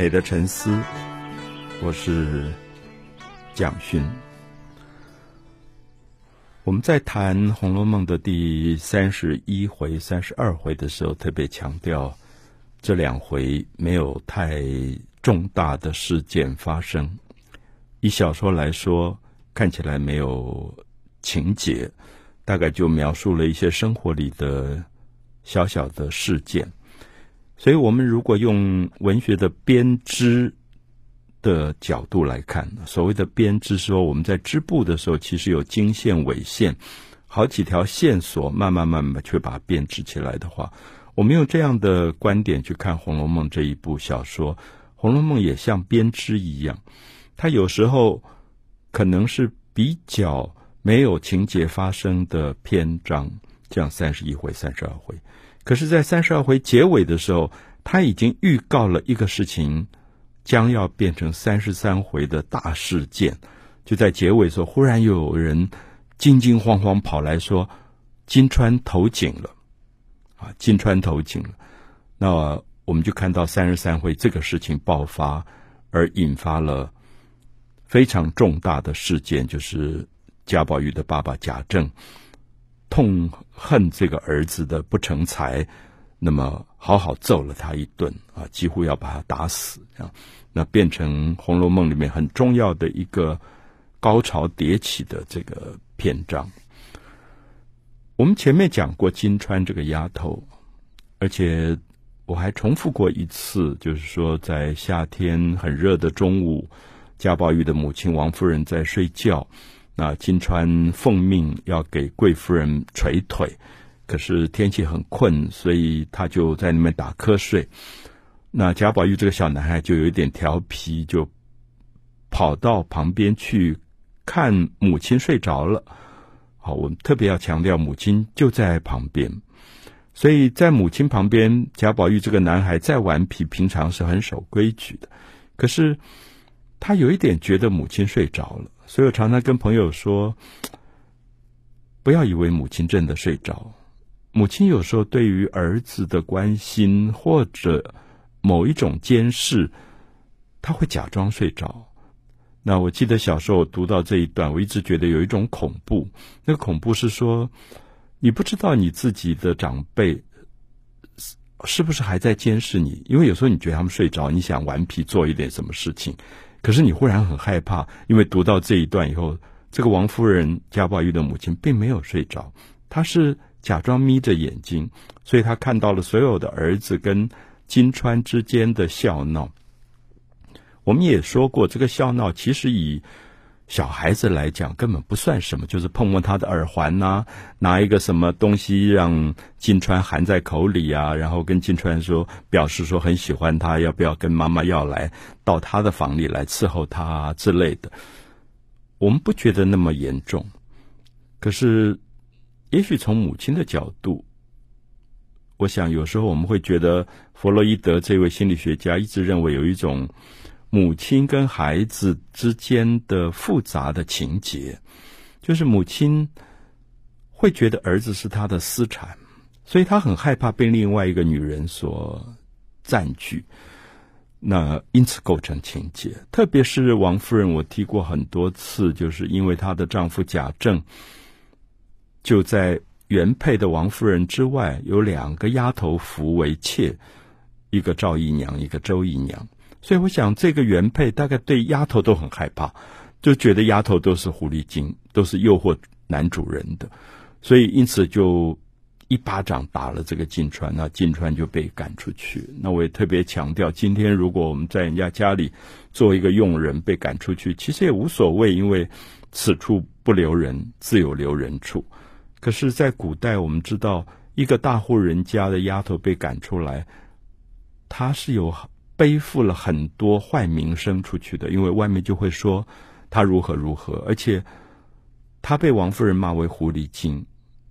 美的沉思，我是蒋勋。我们在谈《红楼梦》的第31回、32回的时候，特别强调这两回没有太重大的事件发生。以小说来说，看起来没有情节，大概就描述了一些生活里的小小的事件。所以我们如果用文学的编织的角度来看，所谓的编织说，我们在织布的时候其实有经线、纬线，好几条线索慢慢去把它编织起来的话，我们用这样的观点去看《红楼梦》这一部小说，《红楼梦》也像编织一样，它有时候可能是比较没有情节发生的篇章，这样31回、32回。可是在32回结尾的时候，他已经预告了一个事情将要变成33回的大事件。就在结尾的时候，忽然又有人惊惊慌慌跑来说金钏投井了啊，金钏投井了。那我们就看到33回这个事情爆发，而引发了非常重大的事件，就是贾宝玉的爸爸贾政痛恨这个儿子的不成才，那么好好揍了他一顿啊，几乎要把他打死啊，那变成《红楼梦》里面很重要的一个高潮迭起的这个篇章。我们前面讲过金钏这个丫头，而且我还重复过一次，就是说在夏天很热的中午，贾宝玉的母亲王夫人在睡觉，那金钏奉命要给贵夫人捶腿，可是天气很困，所以他就在那边打瞌睡。那贾宝玉这个小男孩就有一点调皮，就跑到旁边去看母亲睡着了。好，我们特别要强调母亲就在旁边，所以在母亲旁边，贾宝玉这个男孩再顽皮，平常是很守规矩的，可是他有一点觉得母亲睡着了。所以我常常跟朋友说，不要以为母亲真的睡着，母亲有时候对于儿子的关心或者某一种监视，他会假装睡着。那我记得小时候我读到这一段，我一直觉得有一种恐怖，那个恐怖是说，你不知道你自己的长辈是不是还在监视你，因为有时候你觉得他们睡着，你想顽皮做一点什么事情，可是你忽然很害怕，因为读到这一段以后，这个王夫人贾宝玉的母亲并没有睡着，她是假装眯着眼睛，所以她看到了所有的儿子跟金钏之间的笑闹。我们也说过，这个笑闹其实以小孩子来讲根本不算什么，就是碰碰他的耳环啊，拿一个什么东西让金钏含在口里啊，然后跟金钏说，表示说很喜欢他，要不要跟妈妈要来到他的房里来伺候他啊之类的，我们不觉得那么严重。可是也许从母亲的角度，我想有时候我们会觉得，弗洛伊德这位心理学家一直认为有一种母亲跟孩子之间的复杂的情节，就是母亲会觉得儿子是她的私产，所以她很害怕被另外一个女人所占据，那因此构成情节。特别是王夫人，我提过很多次，就是因为她的丈夫贾政就在原配的王夫人之外有两个丫头服为妾，一个赵姨娘，一个周姨娘，所以我想这个原配大概对丫头都很害怕，就觉得丫头都是狐狸精，都是诱惑男主人的，所以因此就一巴掌打了这个金钏，那金钏就被赶出去。那我也特别强调，今天如果我们在人家家里做一个佣人被赶出去，其实也无所谓，因为此处不留人，自有留人处。可是在古代我们知道，一个大户人家的丫头被赶出来，她是有背负了很多坏名声出去的，因为外面就会说他如何如何，而且他被王夫人骂为狐狸精，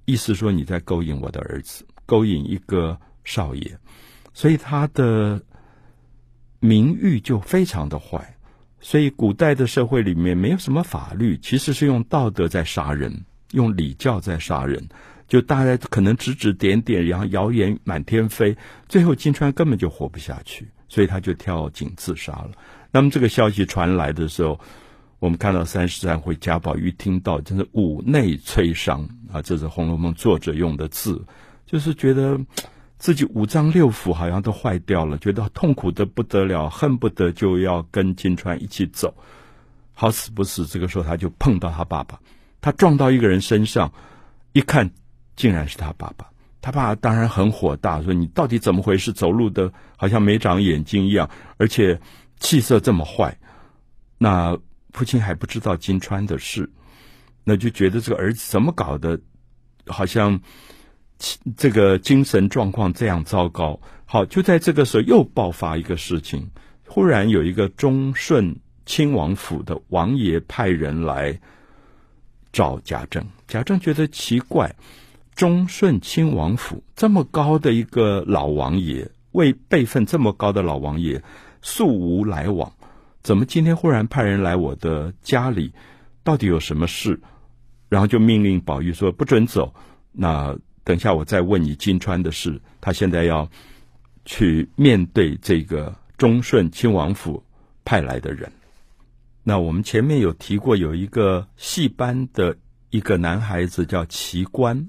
意思说你在勾引我的儿子，勾引一个少爷，所以他的名誉就非常的坏。所以古代的社会里面没有什么法律，其实是用道德在杀人，用礼教在杀人，就大家可能指指点点，然后谣言满天飞，最后金钏根本就活不下去，所以他就跳井自杀了。那么这个消息传来的时候，我们看到33回贾宝玉听到真是五内摧伤啊，这是《红楼梦》作者用的字，就是觉得自己五脏六腑好像都坏掉了，觉得痛苦的不得了，恨不得就要跟金钏一起走。好死不死，这个时候他就碰到他爸爸，他撞到一个人身上，一看竟然是他爸爸。他爸当然很火大，说你到底怎么回事，走路的好像没长眼睛一样，而且气色这么坏。那父亲还不知道金钏的事，那就觉得这个儿子怎么搞的，好像这个精神状况这样糟糕。好，就在这个时候又爆发一个事情，忽然有一个忠顺亲王府的王爷派人来找贾政。贾政觉得奇怪，忠顺亲王府这么高的一个老王爷，为辈分这么高的老王爷素无来往，怎么今天忽然派人来我的家里，到底有什么事？然后就命令宝玉说不准走，那等一下我再问你金钏的事。他现在要去面对这个忠顺亲王府派来的人。那我们前面有提过，有一个戏班的一个男孩子叫奇观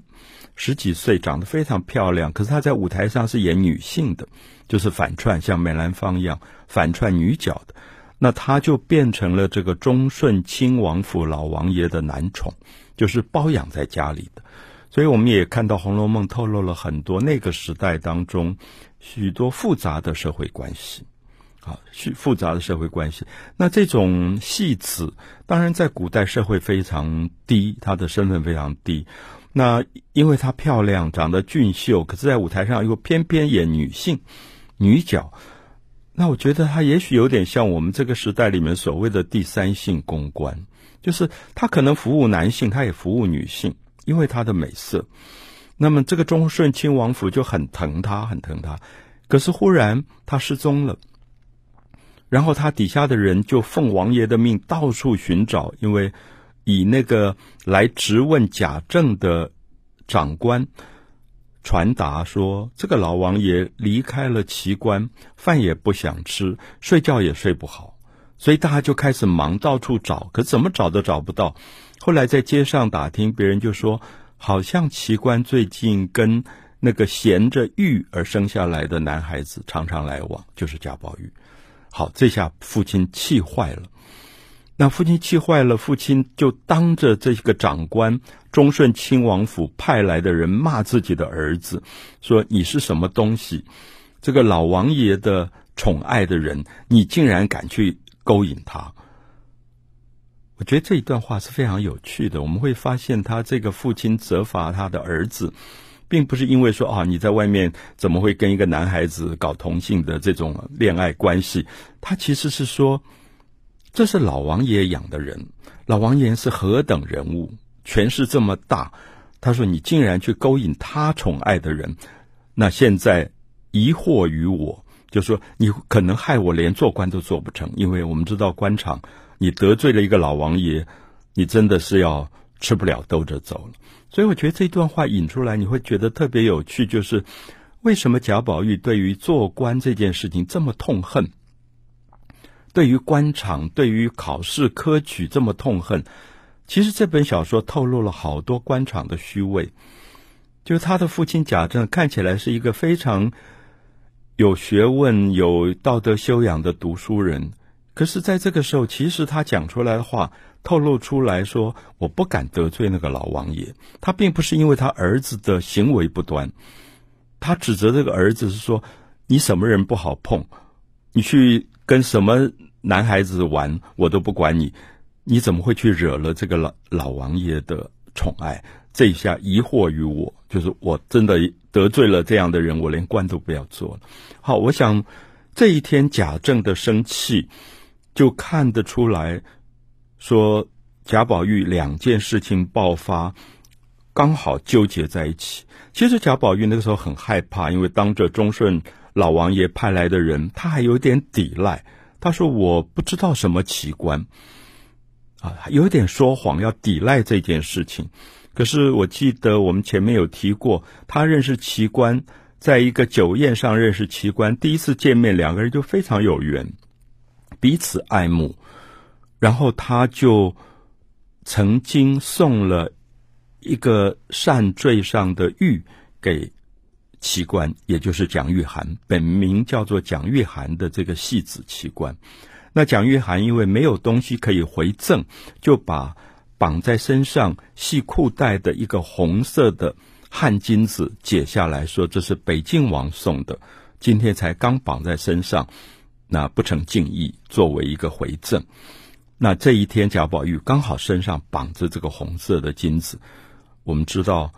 ，10几岁，长得非常漂亮，可是他在舞台上是演女性的，就是反串，像梅兰芳一样反串女角的。那他就变成了这个忠顺亲王府老王爷的男宠，就是包养在家里的。所以我们也看到《红楼梦》透露了很多那个时代当中许多复杂的社会关系，啊，复杂的社会关系。那这种戏子，当然在古代社会非常低，她的身份非常低。那因为她漂亮，长得俊秀，可是在舞台上又偏偏演女性、女角。那我觉得她也许有点像我们这个时代里面所谓的第三性公关，就是她可能服务男性，她也服务女性。因为她的美色，那么这个忠顺亲王府就很疼她，很疼她。可是忽然她失踪了，然后她底下的人就奉王爷的命到处寻找，因为以那个来质问贾政的长官传达说，这个老王爷离开了奇观，饭也不想吃，睡觉也睡不好，所以大家就开始忙，到处找，可怎么找都找不到。后来在街上打听，别人就说好像奇观最近跟那个衔着玉而生下来的男孩子常常来往，就是贾宝玉。好，这下父亲气坏了。那父亲气坏了，父亲就当着这个长官忠顺亲王府派来的人骂自己的儿子，说你是什么东西，这个老王爷的宠爱的人，你竟然敢去勾引他。我觉得这一段话是非常有趣的，我们会发现他这个父亲责罚他的儿子，并不是因为说啊你在外面怎么会跟一个男孩子搞同性的这种恋爱关系，他其实是说这是老王爷养的人，老王爷是何等人物，权势这么大，他说你竟然去勾引他宠爱的人，那现在疑惑于我，就说你可能害我连做官都做不成，因为我们知道官场你得罪了一个老王爷，你真的是要吃不了兜着走了。所以我觉得这段话引出来，你会觉得特别有趣，就是为什么贾宝玉对于做官这件事情这么痛恨，对于官场，对于考试科举这么痛恨。其实这本小说透露了好多官场的虚伪，就是他的父亲贾政看起来是一个非常有学问、有道德修养的读书人，可是在这个时候，其实他讲出来的话透露出来说我不敢得罪那个老王爷，他并不是因为他儿子的行为不端，他指责这个儿子是说你什么人不好碰，你去跟什么男孩子玩我都不管你，你怎么会去惹了这个 老王爷的宠爱，这一下疑惑于我，就是我真的得罪了这样的人，我连官都不要做了。好，我想这一天贾政的生气就看得出来，说贾宝玉两件事情爆发刚好纠结在一起。其实贾宝玉那个时候很害怕，因为当着忠顺老王爷派来的人，他还有点抵赖，他说我不知道什么奇观啊，有点说谎要抵赖这件事情。可是我记得我们前面有提过，他认识奇观在一个酒宴上认识奇观，第一次见面两个人就非常有缘，彼此爱慕，然后他就曾经送了一个扇坠上的玉给奇观，也就是蒋玉菡，本名叫做蒋玉菡的这个戏子奇观。那蒋玉菡因为没有东西可以回赠，就把绑在身上系裤带的一个红色的汗巾子解下来，说这是北静王送的，今天才刚绑在身上，那不成敬意，作为一个回赠。那这一天贾宝玉刚好身上绑着这个红色的巾子，我们知道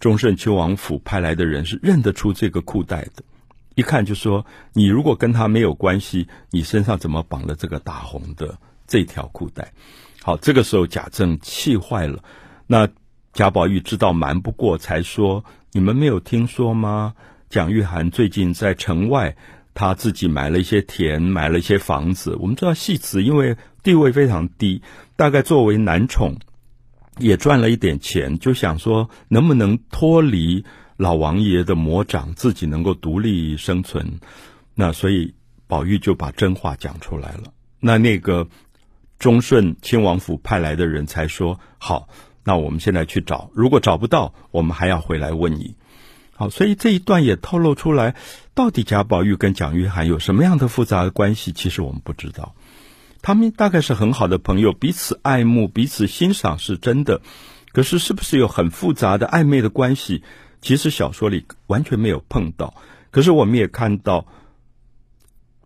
忠顺亲王府派来的人是认得出这个裤带的，一看就说你如果跟他没有关系，你身上怎么绑了这个大红的这条裤带。好，这个时候贾政气坏了，那贾宝玉知道瞒不过，才说你们没有听说吗？蒋玉菡最近在城外，他自己买了一些田，买了一些房子。我们知道戏子因为地位非常低，大概作为男宠也赚了一点钱，就想说能不能脱离老王爷的魔掌，自己能够独立生存。那所以宝玉就把真话讲出来了，那个忠顺亲王府派来的人才说好，那我们现在去找，如果找不到，我们还要回来问你。好，所以这一段也透露出来，到底贾宝玉跟蒋玉菡有什么样的复杂的关系，其实我们不知道。他们大概是很好的朋友，彼此爱慕，彼此欣赏是真的，可是是不是有很复杂的暧昧的关系，其实小说里完全没有碰到。可是我们也看到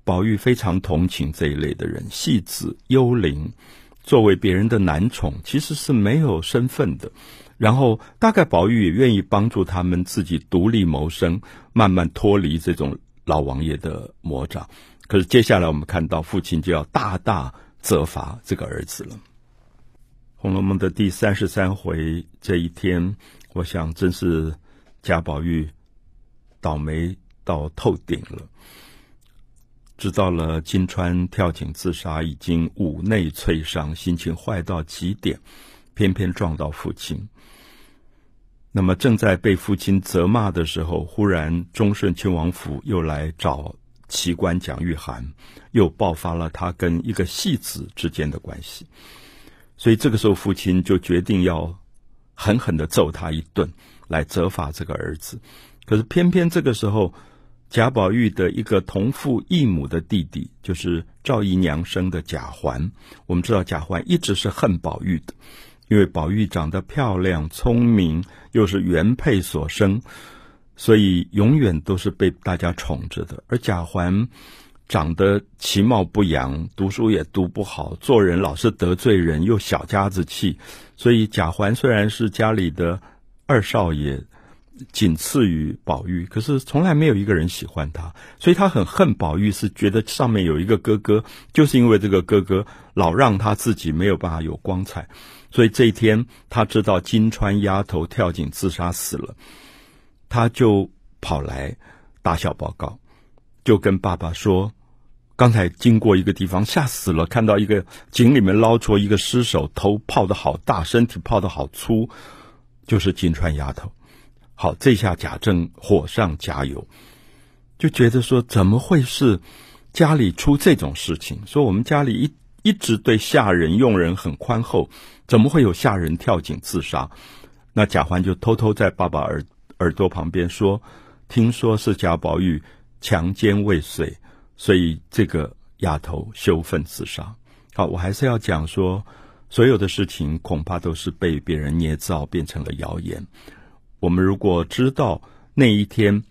宝玉非常同情这一类的人，戏子、幽灵，作为别人的男宠其实是没有身份的，然后大概宝玉也愿意帮助他们自己独立谋生，慢慢脱离这种老王爷的魔掌。可是接下来我们看到父亲就要大大责罚这个儿子了。《红楼梦》的第33回这一天，我想真是贾宝玉倒霉到透顶了，知道了金钏跳井自杀已经五内摧伤，心情坏到极点，偏偏撞到父亲。那么正在被父亲责骂的时候，忽然忠顺亲王府又来找奇观蒋玉菡，又爆发了他跟一个戏子之间的关系。所以这个时候父亲就决定要狠狠地揍他一顿，来责罚这个儿子。可是偏偏这个时候贾宝玉的一个同父异母的弟弟，就是赵姨娘生的贾环，我们知道贾环一直是恨宝玉的，因为宝玉长得漂亮聪明，又是原配所生，所以永远都是被大家宠着的。而贾环长得其貌不扬，读书也读不好，做人老是得罪人，又小家子气，所以贾环虽然是家里的二少爷，仅次于宝玉，可是从来没有一个人喜欢他，所以他很恨宝玉，是觉得上面有一个哥哥，就是因为这个哥哥老让他自己没有办法有光彩。所以这一天他知道金钏丫头跳井自杀死了，他就跑来打小报告，就跟爸爸说刚才经过一个地方吓死了，看到一个井里面捞出一个尸首，头泡得好大，身体泡得好粗，就是金钏丫头。好，这下贾政火上加油，就觉得说怎么会是家里出这种事情，说我们家里一直对下人用人很宽厚，怎么会有下人跳井自杀。那贾环就偷偷在爸爸耳朵旁边说，听说是贾宝玉强奸未遂，所以这个丫头羞愤自杀。好，我还是要讲说所有的事情恐怕都是被别人捏造变成了谣言。我们如果知道那一天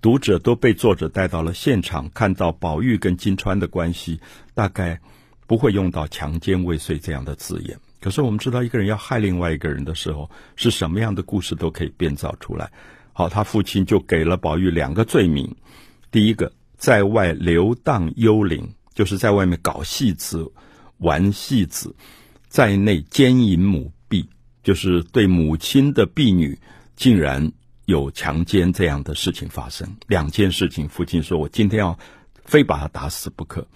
读者都被作者带到了现场，看到宝玉跟金钏的关系，大概不会用到强奸未遂这样的字眼。可是我们知道一个人要害另外一个人的时候，是什么样的故事都可以编造出来。好，他父亲就给了宝玉两个罪名，第一个在外流荡幽灵，就是在外面搞戏子玩戏子，在内奸淫母，就是对母亲的婢女竟然有强奸这样的事情发生。两件事情父亲说我今天要非把他打死不可。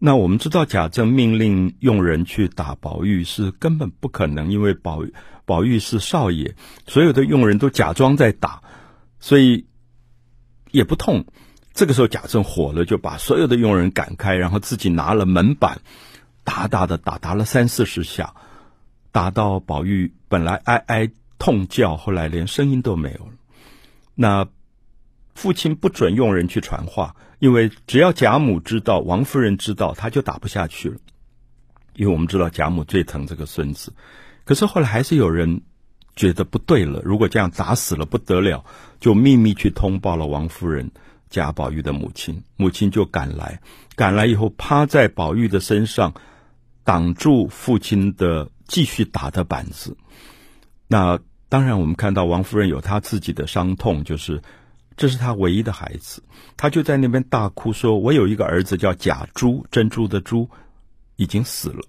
那我们知道贾政命令用人去打宝玉是根本不可能，因为宝玉是少爷，所有的用人都假装在打，所以也不痛。这个时候贾政火了，就把所有的佣人赶开，然后自己拿了门板打了30-40下，打到宝玉本来哀哀痛叫，后来连声音都没有了。那父亲不准佣人去传话，因为只要贾母知道，王夫人知道，他就打不下去了，因为我们知道贾母最疼这个孙子。可是后来还是有人觉得不对了，如果这样打死了不得了，就秘密去通报了王夫人，贾宝玉的母亲。母亲就赶来以后趴在宝玉的身上，挡住父亲的继续打的板子。那当然我们看到王夫人有她自己的伤痛，就是这是她唯一的孩子，她就在那边大哭说，我有一个儿子叫贾珠，珍珠的珠，已经死了。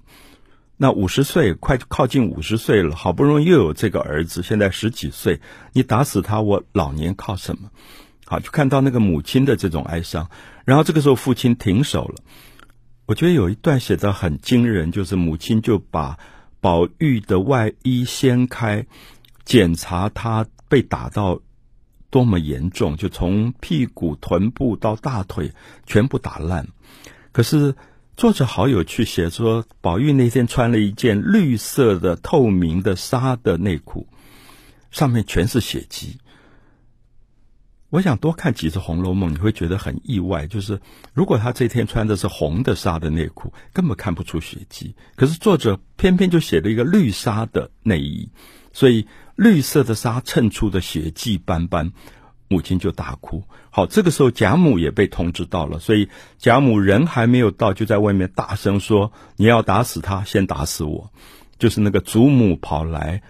那50岁，快靠近50岁了，好不容易又有这个儿子，现在10几岁，你打死他，我老年靠什么？好，就看到那个母亲的这种哀伤。然后这个时候父亲停手了，我觉得有一段写得很惊人，就是母亲就把宝玉的外衣掀开，检查他被打到多么严重，就从屁股、臀部到大腿全部打烂。可是作者好有趣，写说宝玉那天穿了一件绿色的透明的纱的内裤，上面全是血迹。我想多看几次《红楼梦》，你会觉得很意外，就是如果他这天穿的是红的纱的内裤，根本看不出血迹，可是作者偏偏就写了一个绿纱的内衣，所以绿色的纱衬出的血迹斑斑，母亲就大哭。好，这个时候贾母也被通知到了，所以贾母人还没有到，就在外面大声说，你要打死他，先打死我。就是那个祖母跑来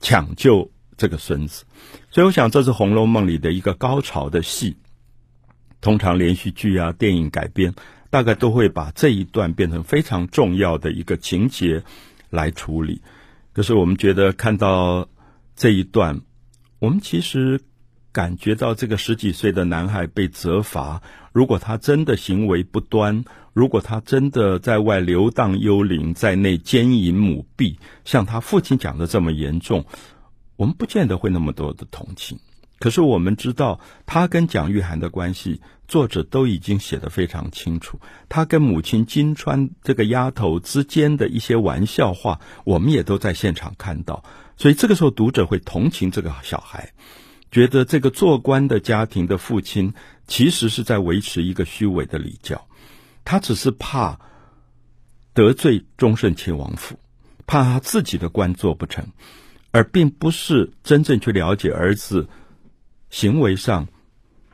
抢救这个孙子。所以我想这是《红楼梦》里的一个高潮的戏，通常连续剧啊、电影改编大概都会把这一段变成非常重要的一个情节来处理。可是我们觉得看到这一段，我们其实感觉到这个10几岁的男孩被责罚，如果他真的行为不端，如果他真的在外流荡幽灵，在内奸淫舞弊，像他父亲讲的这么严重，我们不见得会那么多的同情。可是我们知道他跟蒋玉菡的关系，作者都已经写得非常清楚，他跟母亲金钏这个丫头之间的一些玩笑话，我们也都在现场看到。所以这个时候读者会同情这个小孩，觉得这个做官的家庭的父亲其实是在维持一个虚伪的礼教，他只是怕得罪忠顺亲王府，怕他自己的官做不成，而并不是真正去了解儿子行为上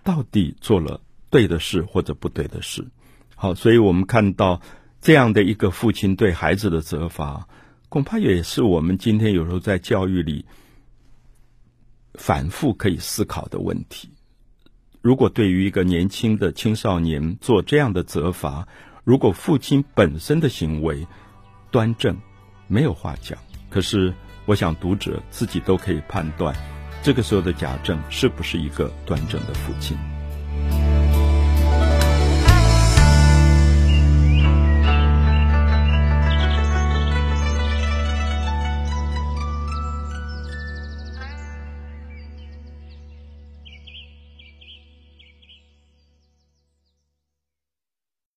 到底做了对的事或者不对的事。好，所以我们看到这样的一个父亲对孩子的责罚，恐怕也是我们今天有时候在教育里反复可以思考的问题。如果对于一个年轻的青少年做这样的责罚，如果父亲本身的行为端正，没有话讲，可是我想读者自己都可以判断，这个时候的贾政是不是一个端正的父亲。